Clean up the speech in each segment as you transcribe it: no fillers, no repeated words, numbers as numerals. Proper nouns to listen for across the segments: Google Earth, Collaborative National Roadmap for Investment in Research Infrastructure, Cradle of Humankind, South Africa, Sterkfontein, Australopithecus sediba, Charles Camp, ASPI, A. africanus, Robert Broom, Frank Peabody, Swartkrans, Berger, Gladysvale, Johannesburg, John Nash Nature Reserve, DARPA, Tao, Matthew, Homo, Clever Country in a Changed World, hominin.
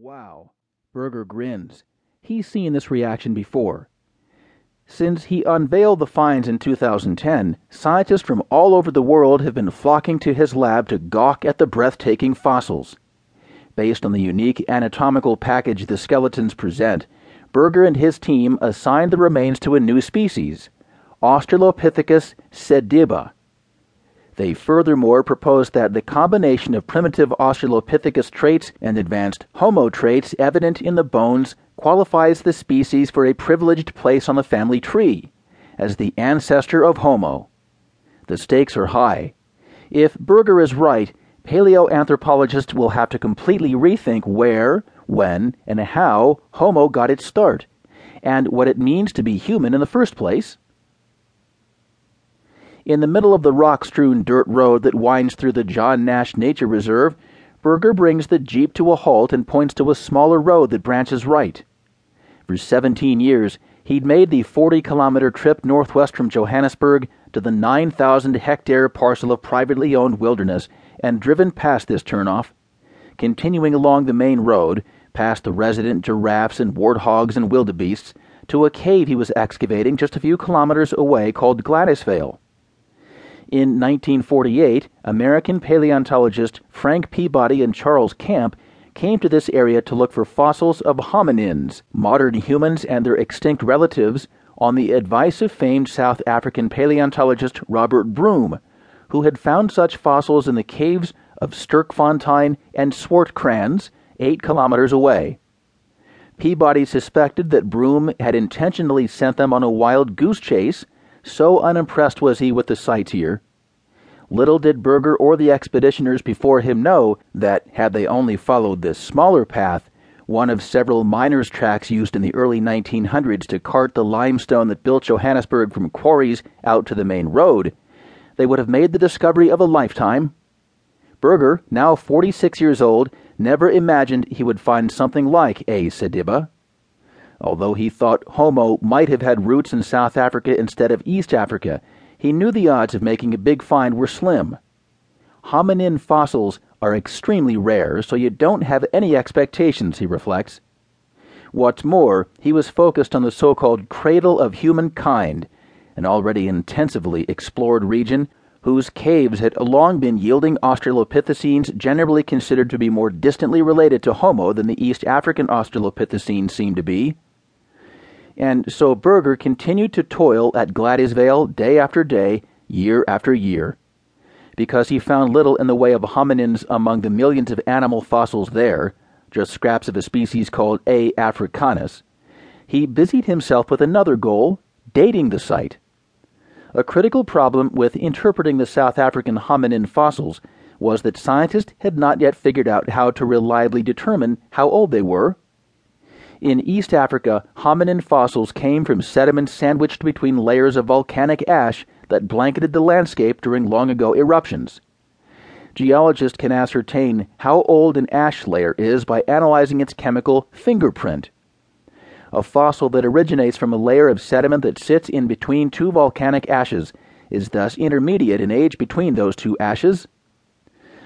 Wow. Berger grins. He's seen this reaction before. Since he unveiled the finds in 2010, scientists from all over the world have been flocking to his lab to gawk at the breathtaking fossils. Based on the unique anatomical package the skeletons present, Berger and his team assigned the remains to a new species, Australopithecus sediba. They furthermore proposed that the combination of primitive Australopithecus traits and advanced Homo traits evident in the bones qualifies the species for a privileged place on the family tree, as the ancestor of Homo. The stakes are high. If Berger is right, paleoanthropologists will have to completely rethink where, when, and how Homo got its start, and what it means to be human in the first place. In the middle of the rock-strewn dirt road that winds through the John Nash Nature Reserve, Berger brings the jeep to a halt and points to a smaller road that branches right. For 17 years, he'd made the 40-kilometer trip northwest from Johannesburg to the 9,000-hectare parcel of privately owned wilderness and driven past this turnoff, continuing along the main road, past the resident giraffes and warthogs and wildebeests, to a cave he was excavating just a few kilometers away called Gladysvale. In 1948, American paleontologists Frank Peabody and Charles Camp came to this area to look for fossils of hominins, modern humans and their extinct relatives, on the advice of famed South African paleontologist Robert Broom, who had found such fossils in the caves of Sterkfontein and Swartkrans, 8 kilometers away. Peabody suspected that Broom had intentionally sent them on a wild goose chase, so unimpressed was he with the sights here. Little did Berger or the expeditioners before him know that, had they only followed this smaller path, one of several miners' tracks used in the early 1900s to cart the limestone that built Johannesburg from quarries out to the main road, they would have made the discovery of a lifetime. Berger, now 46 years old, never imagined he would find something like A. sediba. Although he thought Homo might have had roots in South Africa instead of East Africa, he knew the odds of making a big find were slim. Hominin fossils are extremely rare, so you don't have any expectations, he reflects. What's more, he was focused on the so-called Cradle of Humankind, an already intensively explored region whose caves had long been yielding Australopithecines generally considered to be more distantly related to Homo than the East African Australopithecines seemed to be. And so Berger continued to toil at Gladysvale day after day, year after year. Because he found little in the way of hominins among the millions of animal fossils there, just scraps of a species called A. africanus, he busied himself with another goal, dating the site. A critical problem with interpreting the South African hominin fossils was that scientists had not yet figured out how to reliably determine how old they were. In East Africa, hominin fossils came from sediment sandwiched between layers of volcanic ash that blanketed the landscape during long-ago eruptions. Geologists can ascertain how old an ash layer is by analyzing its chemical fingerprint. A fossil that originates from a layer of sediment that sits in between two volcanic ashes is thus intermediate in age between those two ashes.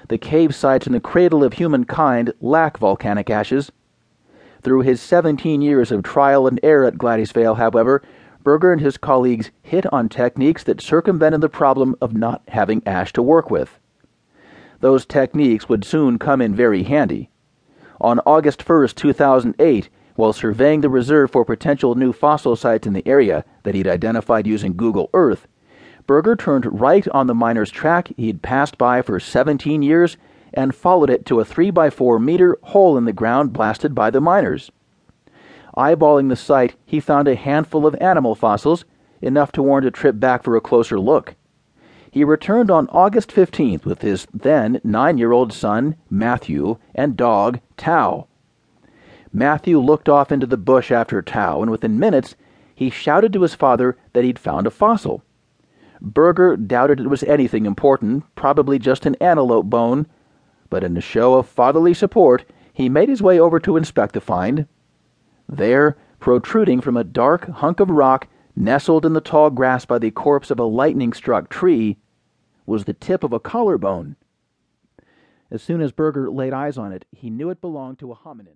The cave sites in the Cradle of Humankind lack volcanic ashes. Through his 17 years of trial and error at Gladysvale, however, Berger and his colleagues hit on techniques that circumvented the problem of not having ash to work with. Those techniques would soon come in very handy. On August 1, 2008, while surveying the reserve for potential new fossil sites in the area that he'd identified using Google Earth, Berger turned right on the miner's track he'd passed by for 17 years and followed it to a 3-by-4-meter hole in the ground blasted by the miners. Eyeballing the site, he found a handful of animal fossils, enough to warrant a trip back for a closer look. He returned on August 15th with his then 9-year-old son, Matthew, and dog, Tao. Matthew looked off into the bush after Tao, and within minutes, he shouted to his father that he'd found a fossil. Berger doubted it was anything important, probably just an antelope bone, but in a show of fatherly support, he made his way over to inspect the find. There, protruding from a dark hunk of rock, nestled in the tall grass by the corpse of a lightning-struck tree, was the tip of a collarbone. As soon as Berger laid eyes on it, he knew it belonged to a hominin.